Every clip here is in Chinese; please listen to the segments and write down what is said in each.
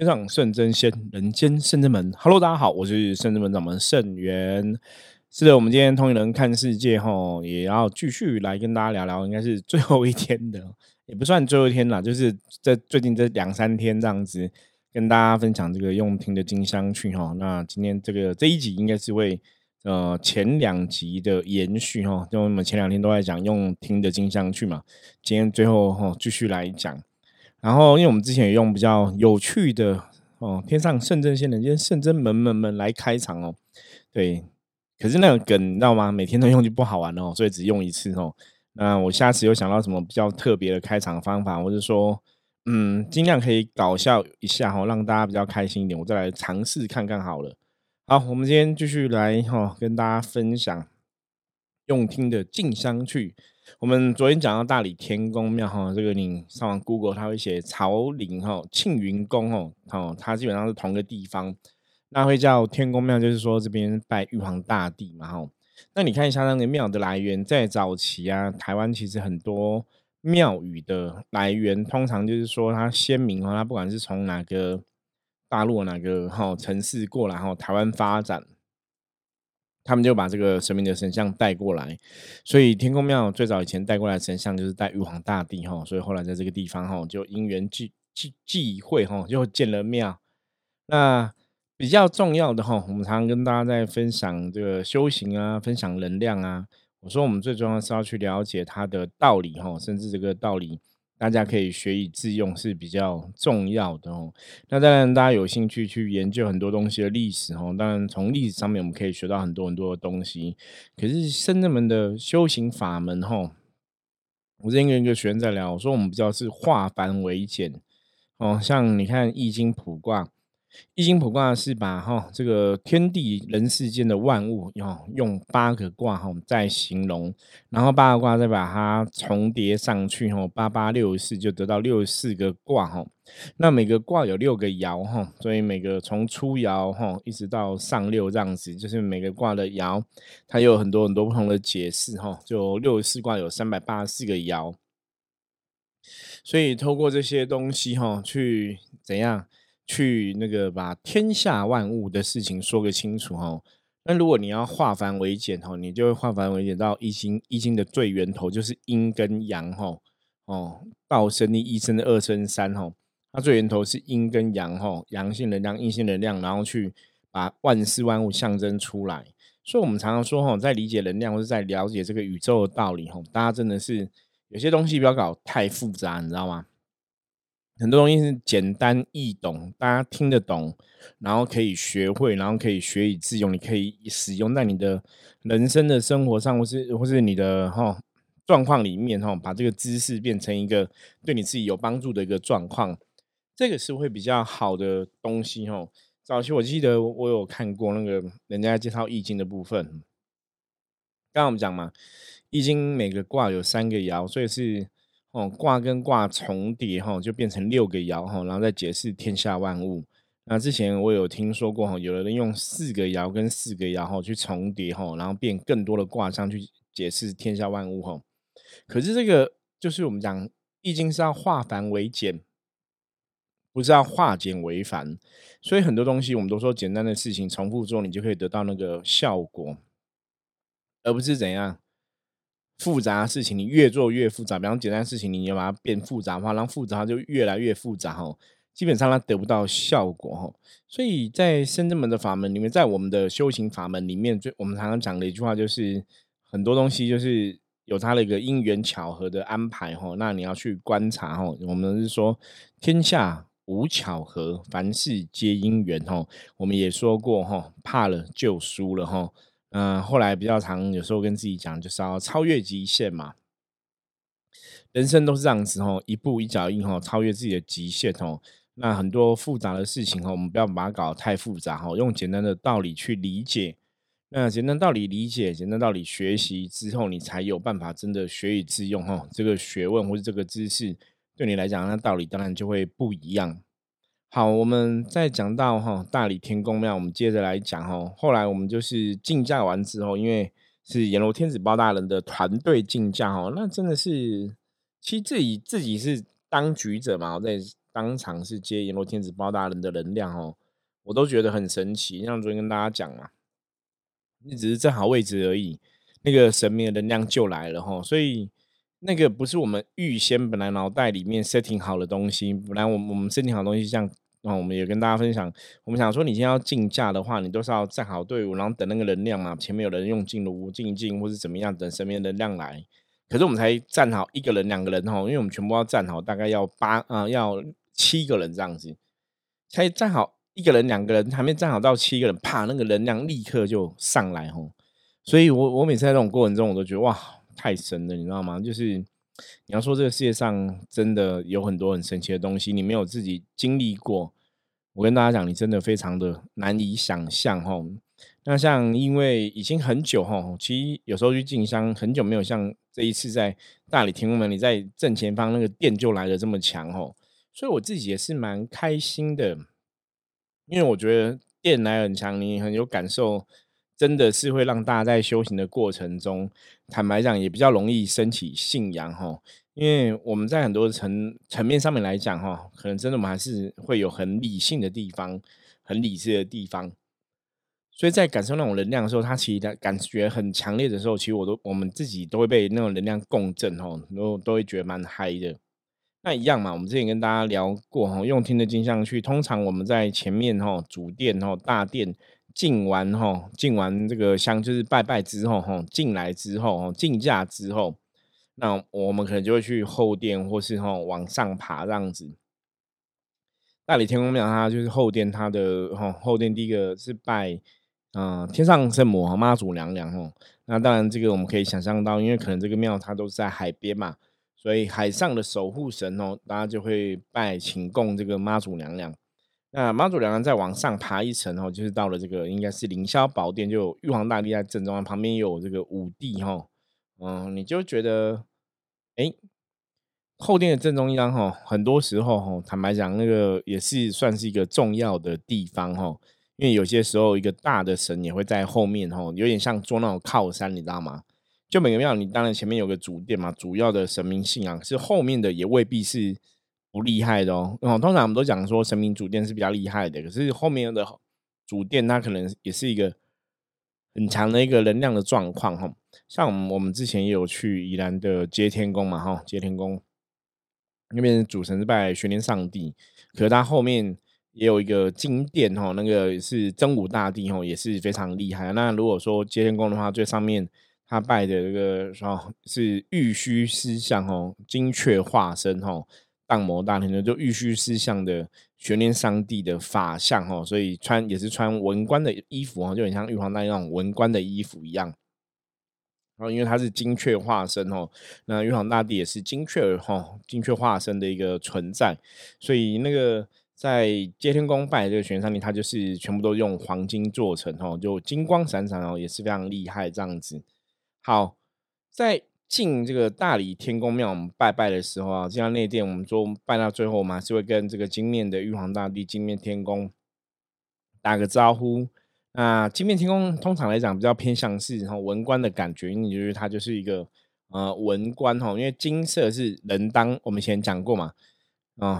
天上圣真仙，人间圣真门。Hello， 大家好，我是圣真门掌门圣元。是的，我们今天通灵人看世界吼，也要继续来跟大家聊聊，应该是最后一天的，也不算最后一天啦，就是在最近这2-3天这样子，跟大家分享这个用听的金香去吼。那今天这一集应该是为前2集的延续吼，因为我们前2天都在讲用听的金香去嘛，今天最后吼继续来讲。然后，因为我们之前也用比较有趣的哦，天上圣真仙，人间圣真门来开场哦。对，可是那个梗你知道吗？每天都用就不好玩哦，所以只用一次哦。那我下次有想到什么比较特别的开场方法，或者说，尽量可以搞笑一下哦，让大家比较开心一点。我再来尝试看看好了。好，我们今天继续来跟大家分享用听的进香去。我们昨天讲到大理天宫庙哈，这个你上网 Google 它会写朝陵哈、庆云宫哦，它基本上是同一个地方。那会叫天宫庙，就是说这边拜玉皇大帝嘛哈。那你看一下那个庙的来源，在早期啊，台湾其实很多庙宇的来源，通常就是说它先民哈，它不管是从哪个大陆哪个城市过来哈，台湾发展。他们就把这个神明的神像带过来，所以天公庙最早以前带过来的神像就是带玉皇大帝哈，所以后来在这个地方哈就因缘际会哈就建了庙。那比较重要的哈，我们常常跟大家在分享这个修行啊，分享能量啊。我说我们最重要的是要去了解它的道理哈，甚至这个道理大家可以学以致用是比较重要的哦。那当然，大家有兴趣去研究很多东西的历史哦。当然，从历史上面我们可以学到很多很多的东西。可是，圣真门的修行法门哦，我之前跟一个学员在聊，我说我们比较是化繁为简哦。像你看《易经》卜卦，《易经》卜卦是把这个天地人世间的万物用8个卦再形容，然后8个卦再把它重叠上去8864就得到64个卦那每个卦有6个爻所以每个从初爻一直到上六这样子，就是每个卦的爻它有很多很多不同的解释就64卦有384个爻，所以透过这些东西去怎样？去那个把天下万物的事情说个清楚哦。那如果你要化繁为简哦，你就会化繁为简到易经。易经的最源头就是阴跟阳哦，道生一，一生二，生三哦。它最源头是阴跟阳哦，阳性能量、阴性能量，然后去把万事万物象征出来。所以我们常常说哦，在理解能量或者在了解这个宇宙的道理哦，大家真的是有些东西不要搞太复杂，你知道吗？很多东西是简单易懂，大家听得懂，然后可以学会，然后可以学以致用，你可以使用在你的人生的生活上，或是你的状况里面把这个知识变成一个对你自己有帮助的一个状况，这个是会比较好的东西。早期我记得我有看过那个人家介绍易经的部分，刚刚我们讲嘛，易经每个卦有3个爻，所以是卦跟卦重叠就变成6个爻然后再解释天下万物。那之前我有听说过有人用4个爻跟4个爻去重叠然后变更多的卦象去解释天下万物可是这个就是我们讲易经是要化繁为简，不是要化简为繁，所以很多东西我们都说简单的事情重复做你就可以得到那个效果，而不是怎样复杂的事情你越做越复杂，比方简单的事情你要把它变复杂的话，让复杂就越来越复杂基本上它得不到效果所以在圣真门的法门里面，在我们的修行法门里面，我们常常讲的一句话就是很多东西就是有它的一个因缘巧合的安排那你要去观察我们是说天下无巧合，凡事皆因缘我们也说过怕了就输了后来比较常有时候跟自己讲就是要超越极限嘛，人生都是这样子一步一脚印超越自己的极限那很多复杂的事情我们不要把它搞得太复杂用简单的道理去理解，那简单道理理解，简单道理学习之后，你才有办法真的学以致用这个学问或是这个知识对你来讲那道理当然就会不一样。好，我们再讲到大理天宫庙，我们接着来讲后来我们就是竞价完之后，因为是阎罗天子包大人的团队竞价那真的是，其实自己是当局者嘛，在当场是接阎罗天子包大人的能量哦，我都觉得很神奇。像昨天跟大家讲嘛，你只是正好位置而已，那个神明的能量就来了哦。所以那个不是我们预先本来脑袋里面 setting 好的东西，本来我们 setting 好的东西像。哦，我们也跟大家分享，我们想说你今天要竞价的话，你都是要站好队伍，然后等那个能量嘛，前面有人用进炉进一进，或是怎么样，等身边的能量来。可是我们才站好一个人、两个人哦，因为我们全部要站好，大概要7个人这样子，才站好一个人、两个人，还没站好到7个人，啪，那个能量立刻就上来哦。所以我每次在这种过程中，我都觉得哇，太神了，你知道吗？就是。你要说这个世界上真的有很多很神奇的东西，你没有自己经历过，我跟大家讲，你真的非常的难以想象吼。那像因为已经很久吼，其实有时候去进香很久没有像这一次在大理天后门，你在正前方那个电就来的这么强吼，所以我自己也是蛮开心的，因为我觉得电来很强，你很有感受。真的是会让大家在修行的过程中，坦白讲也比较容易升起信仰吼，因为我们在很多层面上面来讲吼，可能真的我们还是会有很理性的地方，很理智的地方，所以在感受那种能量的时候，它其实感觉很强烈的时候，其实我们自己都会被那种能量共振吼，都会觉得蛮嗨的。那一样嘛，我们之前跟大家聊过吼，用听的镜像去，通常我们在前面吼主殿吼大殿。进完这个香就是拜拜之后进来之后进价之后，那我们可能就会去后殿或是往上爬这样子。大理天后庙它就是后殿，它的后殿第一个是拜天上圣母妈祖娘娘，那当然这个我们可以想象到，因为可能这个庙它都是在海边嘛，所以海上的守护神大家就会拜请供这个妈祖娘娘。那妈祖娘娘再往上爬一层哦，就是到了这个应该是凌霄宝殿，就有玉皇大帝在正中，旁边有这个五帝哦，你就觉得，后殿的正中央哦，很多时候哦，坦白讲，那个也是算是一个重要的地方哦，因为有些时候一个大的神也会在后面哦，有点像做那种靠山，你知道吗？就每个庙，你当然前面有个主殿嘛，主要的神明信仰是后面的，也未必是。不厉害的哦，通常我们都讲说神明主殿是比较厉害的，可是后面的主殿它可能也是一个很强的一个能量的状况哦。像我们之前也有去宜兰的接天宫嘛哈，接天宫那边主神是拜玄天上帝，可是它后面也有一个金殿哦，那个是真武大帝哦，也是非常厉害。那如果说接天宫的话，最上面他拜的这个是玉虚狮像哦，金雀化身哦。荡魔大天就玉虚狮像的玄天上帝的法像哦，所以也是穿文官的衣服哦，就很像玉皇大帝那种文官的衣服一样。然后因为他是金雀化身哦，那玉皇大帝也是金雀化身的一个存在，所以那个在接天宫拜这个玄天上帝，他就是全部都用黄金做成哦，就金光闪闪哦，也是非常厉害这样子。好，在。进这个大理天宫庙，我们拜拜的时候啊，进到内殿，我们说拜到最后，我们还是会跟这个金面的玉皇大帝、金面天宫打个招呼。那金面天宫通常来讲比较偏向是文官的感觉，你觉得它就是一个文官哦，因为金色是人当，我们以前讲过嘛，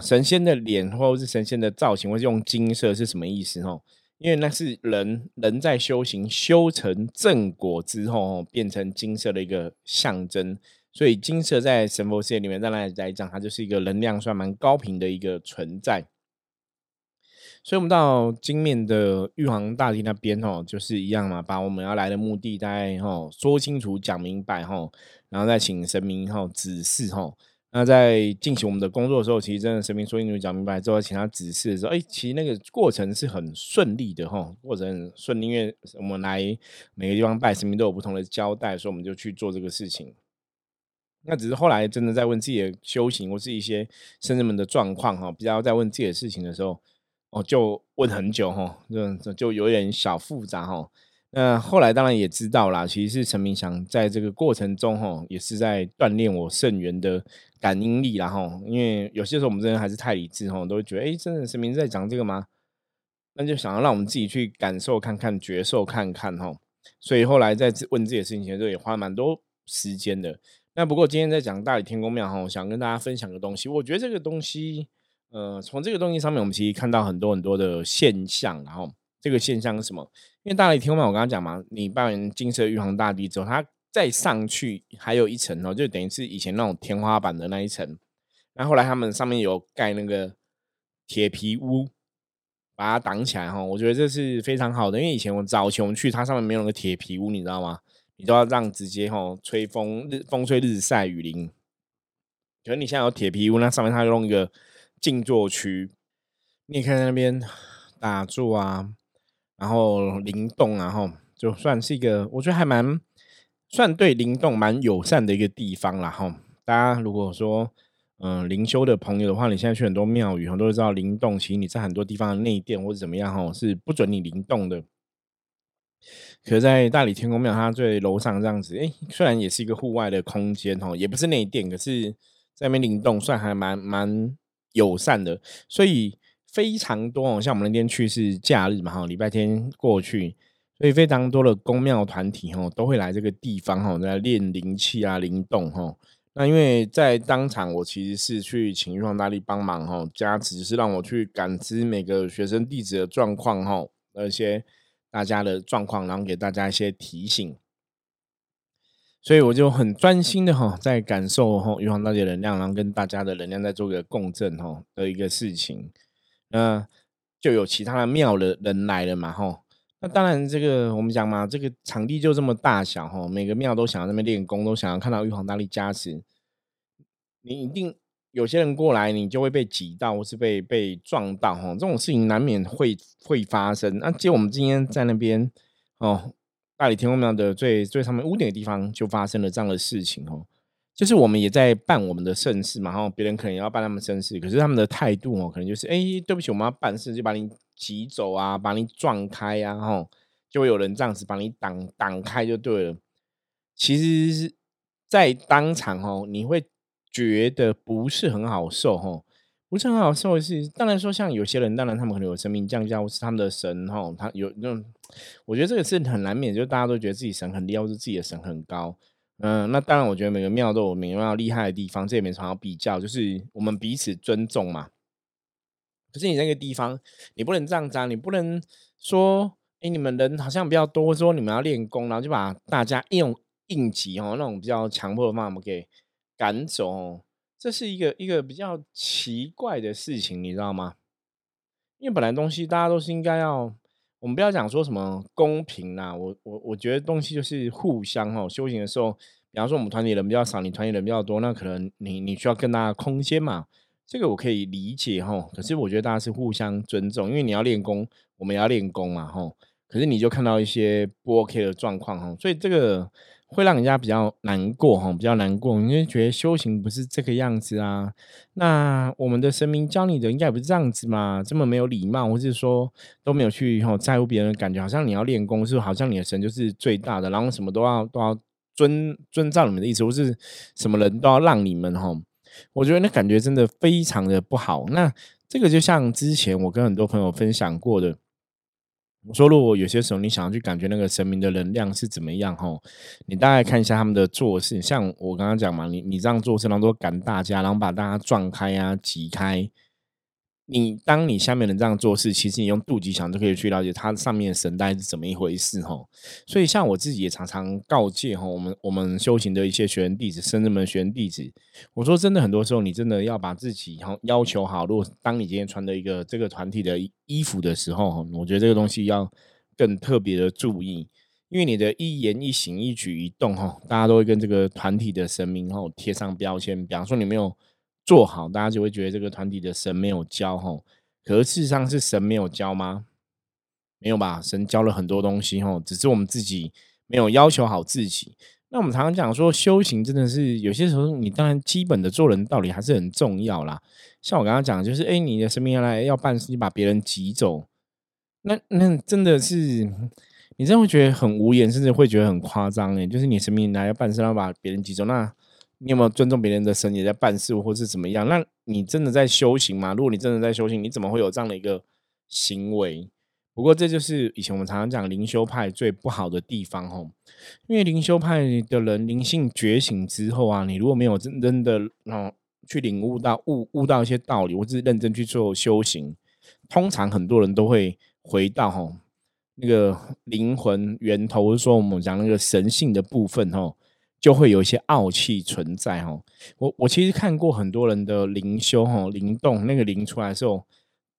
神仙的脸或者是神仙的造型，或是用金色是什么意思哦？因为那是人在修行修成正果之后变成金色的一个象征，所以金色在神佛世界里面当然来讲，它就是一个能量算蛮高频的一个存在。所以我们到金面的玉皇大帝那边就是一样嘛，把我们要来的目的大概说清楚讲明白，然后再请神明指示。那在进行我们的工作的时候，其实真的神明说清楚讲明白之后，请他指示的时候，其实那个过程是很顺利的吼，过程很顺利，因为我们来每个地方拜神明都有不同的交代，所以我们就去做这个事情。那只是后来真的在问自己的修行或是一些圣人们的状况哈，比较在问自己的事情的时候，就问很久哈，就有点小复杂哈。那后来当然也知道啦，其实是陈明祥在这个过程中也是在锻炼我圣元的感应力啦吼，因为有些时候我们真的还是太理智吼，都会觉得真的神明在讲这个吗？那就想要让我们自己去感受看看、觉受看看吼。所以后来在问自己的事情的时候，也花蛮多时间的。那不过今天在讲大理天公庙吼，想跟大家分享个东西，我觉得这个东西从这个东西上面，我们其实看到很多的现象。然后这个现象是什么？因为大理天后我刚刚讲嘛，你拜完金色玉皇大帝之后，它再上去还有一层哦，就等于是以前那种天花板的那一层。然后后来他们上面有盖那个铁皮屋，把它挡起来哈。我觉得这是非常好的，因为以前我早前我们去，它上面没有那个铁皮屋，你知道吗？你都要让直接哈吹风吹日晒雨淋。可是你现在有铁皮屋，那上面它用一个静坐区，你看那边打坐啊，然后灵动啊，吼，就算是一个我觉得还蛮算对灵动蛮友善的一个地方啦，吼。大家如果说灵修的朋友的话，你现在去很多庙宇，很多人知道灵动，其实你在很多地方的内殿或者怎么样，吼，是不准你灵动的。可是在大理天后庙，它最楼上这样子，虽然也是一个户外的空间，吼，也不是内殿，可是在那边灵动算还蛮友善的，所以非常多，像我们那天去是假日嘛，礼拜天过去，所以非常多的宫庙团体都会来这个地方在练灵气啊、灵动。那因为在当场我其实是去请玉皇大帝帮忙加持，是让我去感知每个学生弟子的状况，而且大家的状况，然后给大家一些提醒。所以我就很专心的在感受玉皇大帝的能量，然后跟大家的能量在做个共振的一个事情。那就有其他的庙的人来了嘛吼。那当然这个我们讲嘛，这个场地就这么大小吼，每个庙都想要在那边练功，都想要看到玉皇大帝加持。你一定有些人过来，你就会被挤到或是被撞到吼，这种事情难免会发生。那结果我们今天在那边哦。大理天后庙的最上面屋顶的地方就发生了这样的事情哦，就是我们也在办我们的盛事嘛，然后别人可能也要办他们盛事，可是他们的态度哦，可能就是对不起，我们要办事就把你挤走啊，把你撞开啊，吼，就会有人这样子把你挡开就对了。其实，在当场哦，你会觉得不是很好受哦，不是很好受的是，当然说像有些人，当然他们可能有神明降驾，或是他们的神吼，他有那种。我觉得这个是很难免，就大家都觉得自己神很厉害，或是自己的神很高。那当然，我觉得每个庙都有每个庙厉害的地方，这也没什么好比较，就是我们彼此尊重嘛。可是你那个地方，你不能这样子啊，你不能说，你们人好像比较多，说你们要练功，然后就把大家用硬挤哦，那种比较强迫的方法给赶走哦，这是一个比较奇怪的事情，你知道吗？因为本来东西大家都是应该要。我们不要讲说什么公平啦，我觉得东西就是互相修行的时候，比方说我们团体人比较少，你团体人比较多，那可能你需要更大的空间嘛，这个我可以理解吼。可是我觉得大家是互相尊重，因为你要练功，我们也要练功嘛吼。可是你就看到一些不 OK 的状况吼，所以这个会让人家比较难过吼，比较难过，你就觉得修行不是这个样子啊。那我们的神明教你的应该也不是这样子嘛，这么没有礼貌，或是说都没有去在乎别人的感觉，好像你要练功是好像你的神就是最大的，然后什么都要遵照你们的意思，或是什么人都要让你们吼。我觉得那感觉真的非常的不好。那这个就像之前我跟很多朋友分享过的，我说如果有些时候你想要去感觉那个神明的能量是怎么样吼，你大概看一下他们的做事，像我刚刚讲嘛，你这样做事，然后赶大家，然后把大家撞开啊、挤开，当你下面人这样做事，其实你用肚脐想就可以去了解他上面的神大概是怎么一回事吼。所以像我自己也常常告诫吼，我们修行的一些学员弟子、甚至门学员弟子，我说真的，很多时候你真的要把自己要求好。如果当你今天穿的一个这个团体的衣服的时候，我觉得这个东西要更特别的注意，因为你的一言一行、一举一动吼，大家都会跟这个团体的神明吼贴上标签。比方说你没有做好，大家就会觉得这个团体的神没有教吼，可是事实上是神没有教吗？没有吧，神教了很多东西吼，只是我们自己没有要求好自己。那我们常常讲说，修行真的是有些时候，你当然基本的做人道理还是很重要啦。像我刚刚讲的就是，你的神明来要办事，你把别人挤走，那真的是。你真的会觉得很无言，甚至会觉得很夸张就是你神明来要办事，要把别人挤走，那你有没有尊重别人的神也在办事或是怎么样？那你真的在修行吗？如果你真的在修行，你怎么会有这样的一个行为？不过这就是以前我们常常讲灵修派最不好的地方吼，因为灵修派的人灵性觉醒之后啊，你如果没有真的去领悟到悟到一些道理，或是认真去做修行，通常很多人都会回到那个灵魂源头，说我们讲那个神性的部分就会有一些傲气存在。 我其实看过很多人的灵修灵动，那个灵出来的时候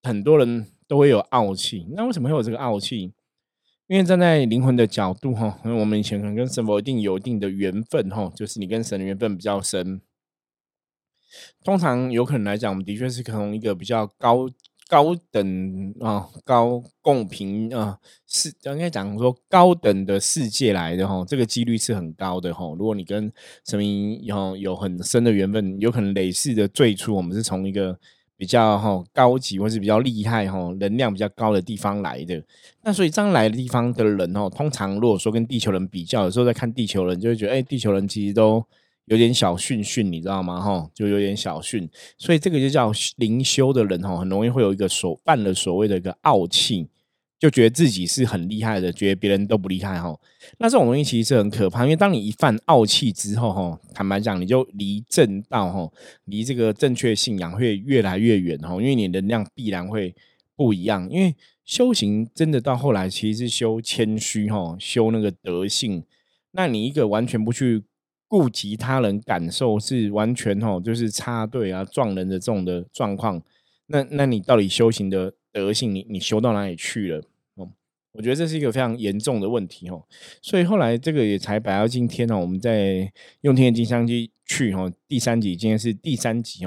很多人都会有傲气。那为什么会有这个傲气？因为站在灵魂的角度，我们以前可能跟神佛一定有一定的缘分，就是你跟神的缘分比较深，通常有可能来讲我们的确是从一个比较高等高共频应该讲说高等的世界来的这个几率是很高的如果你跟神明有很深的缘分，有可能累世的最初我们是从一个比较高级或是比较厉害能量比较高的地方来的。那所以这样来的地方的人通常如果说跟地球人比较，有时候在看地球人就会觉得地球人其实都有点小逊，你知道吗？就有点小逊，所以这个就叫灵修的人很容易会有一个犯了所谓的一个傲气，就觉得自己是很厉害的，觉得别人都不厉害那这种东西其实是很可怕，因为当你一犯傲气之后，坦白讲你就离正道，离这个正确信仰会越来越远因为你能量必然会不一样。因为修行真的到后来其实是修谦虚，修那个德性。那你一个完全不去顾及他人感受，是完全就是插队撞人的这种的状况， 那你到底修行的德性 你修到哪里去了我觉得这是一个非常严重的问题所以后来这个也才摆到今天我们在用天的金香机去第三集，今天是第三集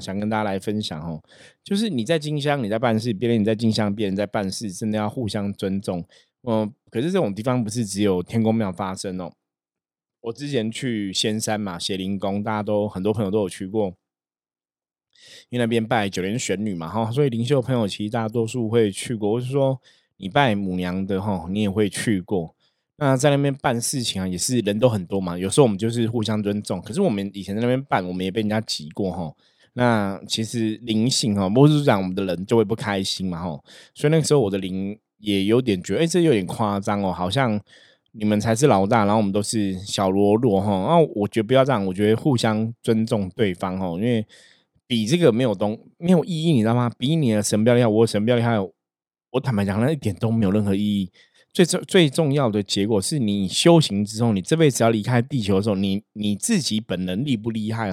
想跟大家来分享就是你在金香你在办事，别人你在金香别人在办事，真的要互相尊重可是这种地方不是只有天公庙发生我之前去仙山嘛，协灵宫，大家都很多朋友都有去过，因为那边拜九莲玄女嘛所以灵修朋友其实大多数会去过，或是说你拜母娘的你也会去过。那在那边办事情也是人都很多嘛，有时候我们就是互相尊重，可是我们以前在那边办我们也被人家挤过那其实灵性或是讲我们的人就会不开心嘛所以那个时候我的灵也有点觉得这有点夸张好像你们才是老大，然后我们都是小喽啰我觉得不要这样，我觉得互相尊重对方因为比这个没有意义，你知道吗？比你的神标厉害，我的神标厉害，我坦白讲那一点都没有任何意义。最重要的结果是你修行之后，你这辈子要离开地球的时候，你自己本人厉不厉害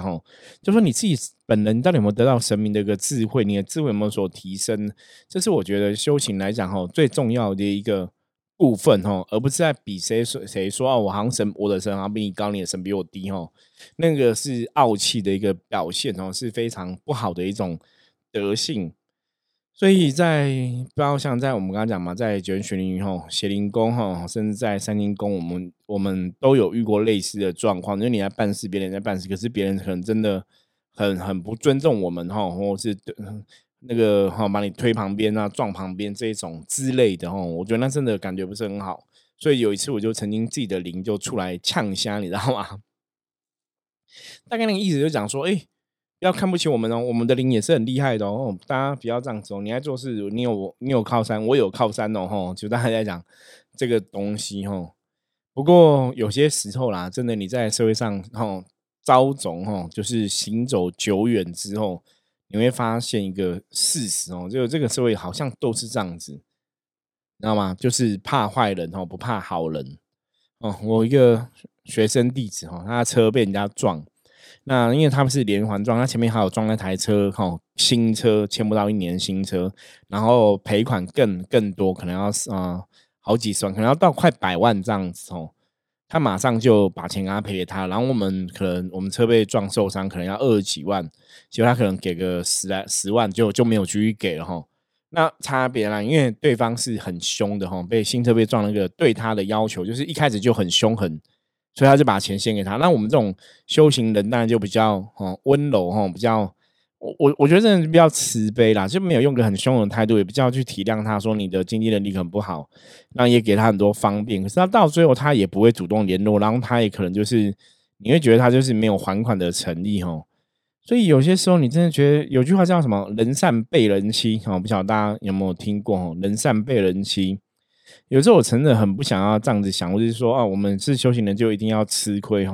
就说你自己本人到底有没有得到神明的一个智慧，你的智慧有没有所提升，这是我觉得修行来讲最重要的一个部分而不是在比谁说我好像我的神好像比你高，你的神比我低那个是傲气的一个表现是非常不好的一种德性。所以在不知道像在我们刚刚讲嘛，在九天玄女协灵宫甚至在三清宫，我们都有遇过类似的状况，就是你在办事别人在办事，可是别人可能真的很不尊重我们或是那个把你推旁边撞旁边这一种之类的我觉得那真的感觉不是很好。所以有一次我就曾经自己的灵就出来呛一下，你知道吗？大概那个意思就讲说不要看不起我们我们的灵也是很厉害的大家不要这样子你在做事你有靠山，我有靠山就大家在讲这个东西不过有些时候啦，真的你在社会上招总就是行走久远之后，你会发现一个事实就这个社会好像都是这样子，你知道吗？就是怕坏人不怕好人我一个学生弟子他的车被人家撞，那因为他们是连环撞，他前面还有撞那台车新车签不到1年新车，然后赔款更多，可能要好几十万，可能要到快100万这样子他马上就把钱给他赔给他，然后我们车被撞受伤，可能要20几万，结果他可能给个10万就没有继续给了那差别啦，因为对方是很凶的被新车被撞那个对他的要求就是一开始就很凶狠，所以他就把钱先给他。那我们这种修行人当然就比较温柔比较我觉得真的比较慈悲啦，就没有用个很凶的态度，也比较去体谅他说你的经济能力很不好，那也给他很多方便，可是他到最后他也不会主动联络，然后他也可能就是你会觉得他就是没有还款的诚意所以有些时候你真的觉得有句话叫什么人善被人欺不晓得大家有没有听过人善被人欺。有时候我真的很不想要这样子想，或是说我们是修行人就一定要吃亏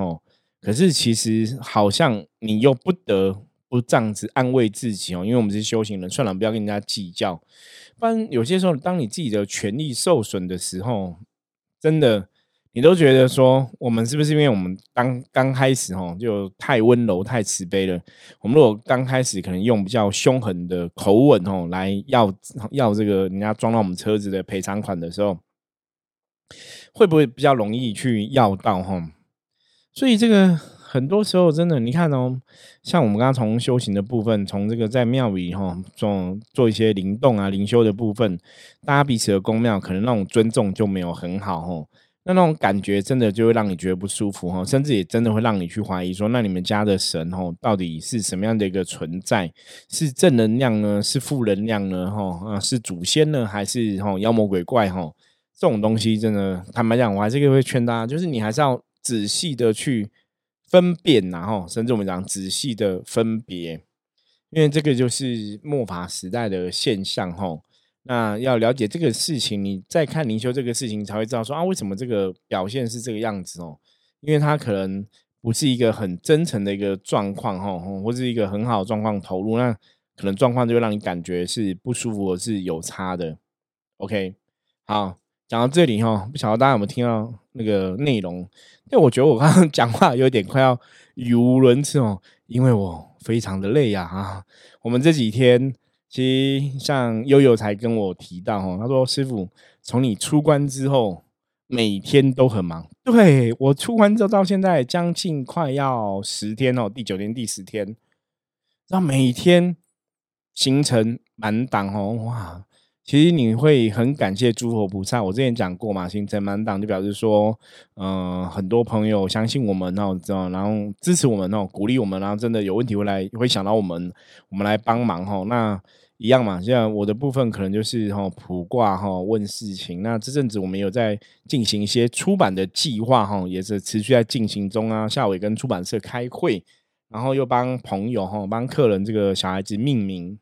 可是其实好像你又不得不这样子安慰自己哦，因为我们是修行人，算了，不要跟人家计较。不然有些时候，当你自己的权利受损的时候，真的你都觉得说，我们是不是因为我们刚开始哦，就太温柔、太慈悲了？我们如果刚开始可能用比较凶狠的口吻哦，来要这个人家撞到我们车子的赔偿款的时候，会不会比较容易去要到哦？所以这个。很多时候真的你看哦，像我们刚刚从修行的部分，从这个在庙宇做一些灵动啊灵修的部分，大家彼此的公庙可能那种尊重就没有很好哦，那种感觉真的就会让你觉得不舒服哦，甚至也真的会让你去怀疑说，那你们家的神哦到底是什么样的一个存在，是正能量呢，是负能量呢啊，是祖先呢，还是妖魔鬼怪哦？这种东西真的坦白讲，我还是会劝大家，就是你还是要仔细的去分辨啊，甚至我们讲仔细的分别，因为这个就是末法时代的现象。那要了解这个事情，你再看灵修这个事情才会知道说啊，为什么这个表现是这个样子哦？因为它可能不是一个很真诚的一个状况哦，或是一个很好的状况投入，那可能状况就会让你感觉是不舒服或是有差的。 OK， 好，讲到这里哦，不晓得大家有没有听到那个内容，但我觉得我刚刚讲话有点快要语无伦次哦，因为我非常的累啊。我们这几天其实像悠悠才跟我提到哦，他说师父从你出关之后每天都很忙。对，我出关之后到现在将近快要10天哦，第9天第10天，然后每天行程满档哦，哇！其实你会很感谢诸佛菩萨，我之前讲过嘛，行程满档就表示说，很多朋友相信我们，然后支持我们哦，鼓励我们，然后真的有问题会想到我们来帮忙哦。那一样嘛，像我的部分可能就是卜卦问事情。那这阵子我们有在进行一些出版的计划哦，也是持续在进行中啊。下午也跟出版社开会，然后又帮朋友帮客人这个小孩子命名。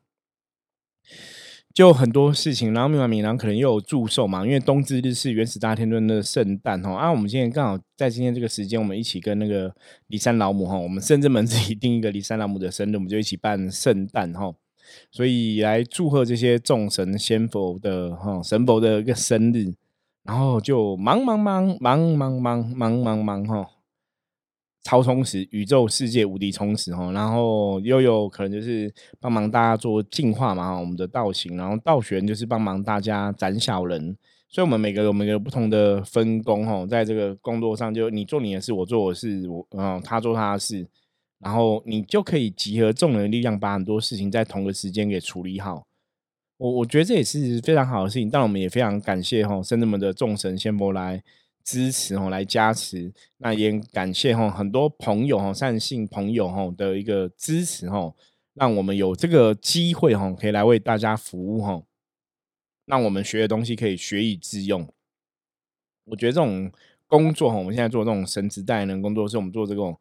就很多事情，然后命完名，然后可能又有祝寿嘛，因为冬至日是元始大天尊的圣诞哦啊，我们今天刚好在今天这个时间，我们一起跟那个骊山老母哈，我们甚至门自己定一个骊山老母的生日，我们就一起办圣诞哈，所以来祝贺这些众神仙佛的哈神佛的一个生日，然后就忙哈。超充实，宇宙世界无敌充实哦。然后悠悠可能就是帮忙大家做净化嘛，我们的道行，然后道玄就是帮忙大家斩小人，所以我们每个不同的分工哦，在这个工作上就你做你的事，我做我的事，他做他的事，然后你就可以集合众人的力量，把很多事情在同个时间给处理好。我觉得这也是非常好的事情，但我们也非常感谢哦，甚至我们的众神仙佛来。支持哦，来加持，那也感谢哦，很多朋友哦，善信朋友哦的一个支持哦，让我们有这个机会哦，可以来为大家服务哦，让我们学的东西可以学以致用。我觉得这种工作哦，我们现在做这种神职代言人工作，是我们做这种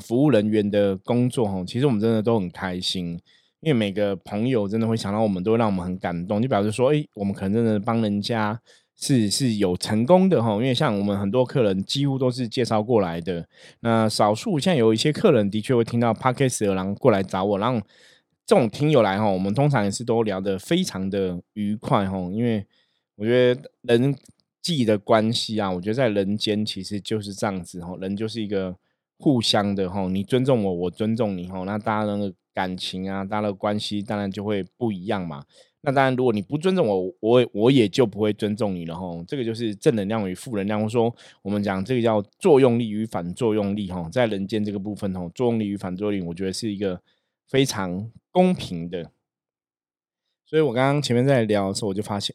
服务人员的工作哦，其实我们真的都很开心。因为每个朋友真的会想到我们，都会让我们很感动，就表示说，哎，我们可能真的帮人家是有成功的哈。因为像我们很多客人几乎都是介绍过来的，那少数像有一些客人的确会听到 Podcast 然后过来找我，然后这种听友来哈，我们通常也是都聊得非常的愉快哈。因为我觉得人际的关系啊，我觉得在人间其实就是这样子哈，人就是一个互相的哈，你尊重我，我尊重你哈，那大家的感情啊，大家的关系当然就会不一样嘛。那当然如果你不尊重我，我也就不会尊重你了吼。这个就是正能量与负能量，或说我们讲这个叫作用力与反作用力吼，在人间这个部分吼，作用力与反作用力我觉得是一个非常公平的。所以我刚刚前面在聊的时候，我就发现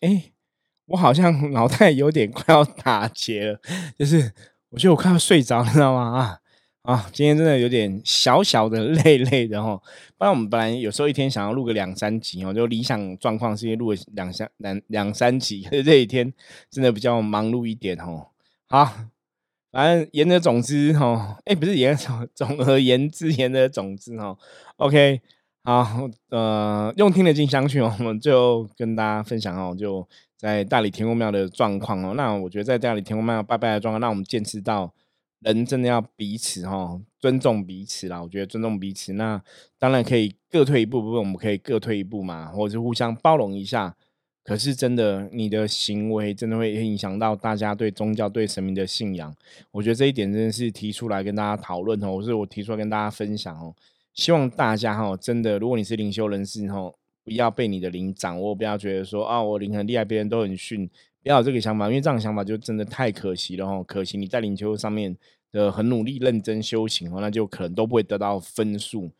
我好像脑袋有点快要打结了，就是我觉得我快要睡着了，知道吗？今天真的有点小小的累的哦，不然我们本来有时候一天想要录个2-3集哦，就理想状况是录个2-3集，这一天真的比较忙碌一点哦。好，反正言而总之哦 ，OK， 好，用听得进香去哦，我们就跟大家分享哦，就在大理天后庙的状况哦。那我觉得在大理天后庙拜拜的状况，让我们见识到。人真的要彼此尊重彼此啦，我觉得尊重彼此，那当然可以各退一步，我们可以各退一步嘛，或者是互相包容一下。可是真的你的行为真的会影响到大家对宗教对神明的信仰，我觉得这一点真的是提出来跟大家讨论或是我提出来跟大家分享希望大家真的如果你是灵修人士不要被你的灵掌握，不要觉得说啊我灵很厉害别人都很逊，不要有这个想法，因为这样的想法就真的太可惜了可惜你在灵修上面的很努力认真修行那就可能都不会得到分数。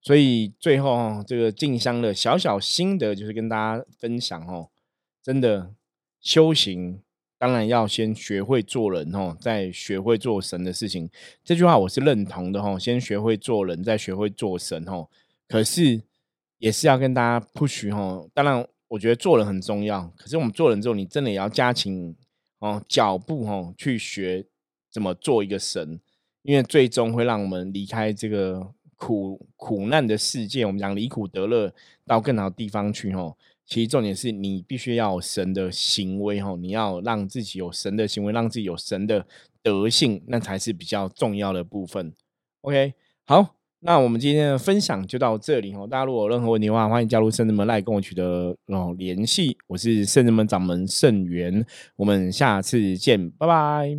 所以最后这个进香的小小心得就是跟大家分享真的修行当然要先学会做人再学会做神的事情，这句话我是认同的先学会做人再学会做神可是也是要跟大家 push 当然我觉得做人很重要，可是我们做人之后你真的也要加紧脚步去学怎么做一个神，因为最终会让我们离开这个苦难的世界，我们讲离苦得乐到更好的地方去其实重点是你必须要有神的行为你要让自己有神的行为，让自己有神的德性，那才是比较重要的部分。 OK 好，那我们今天的分享就到这里大家如果有任何问题的话欢迎加入圣人门 LINE 跟我取得联系，我是圣人门掌门圣元，我们下次见，拜拜。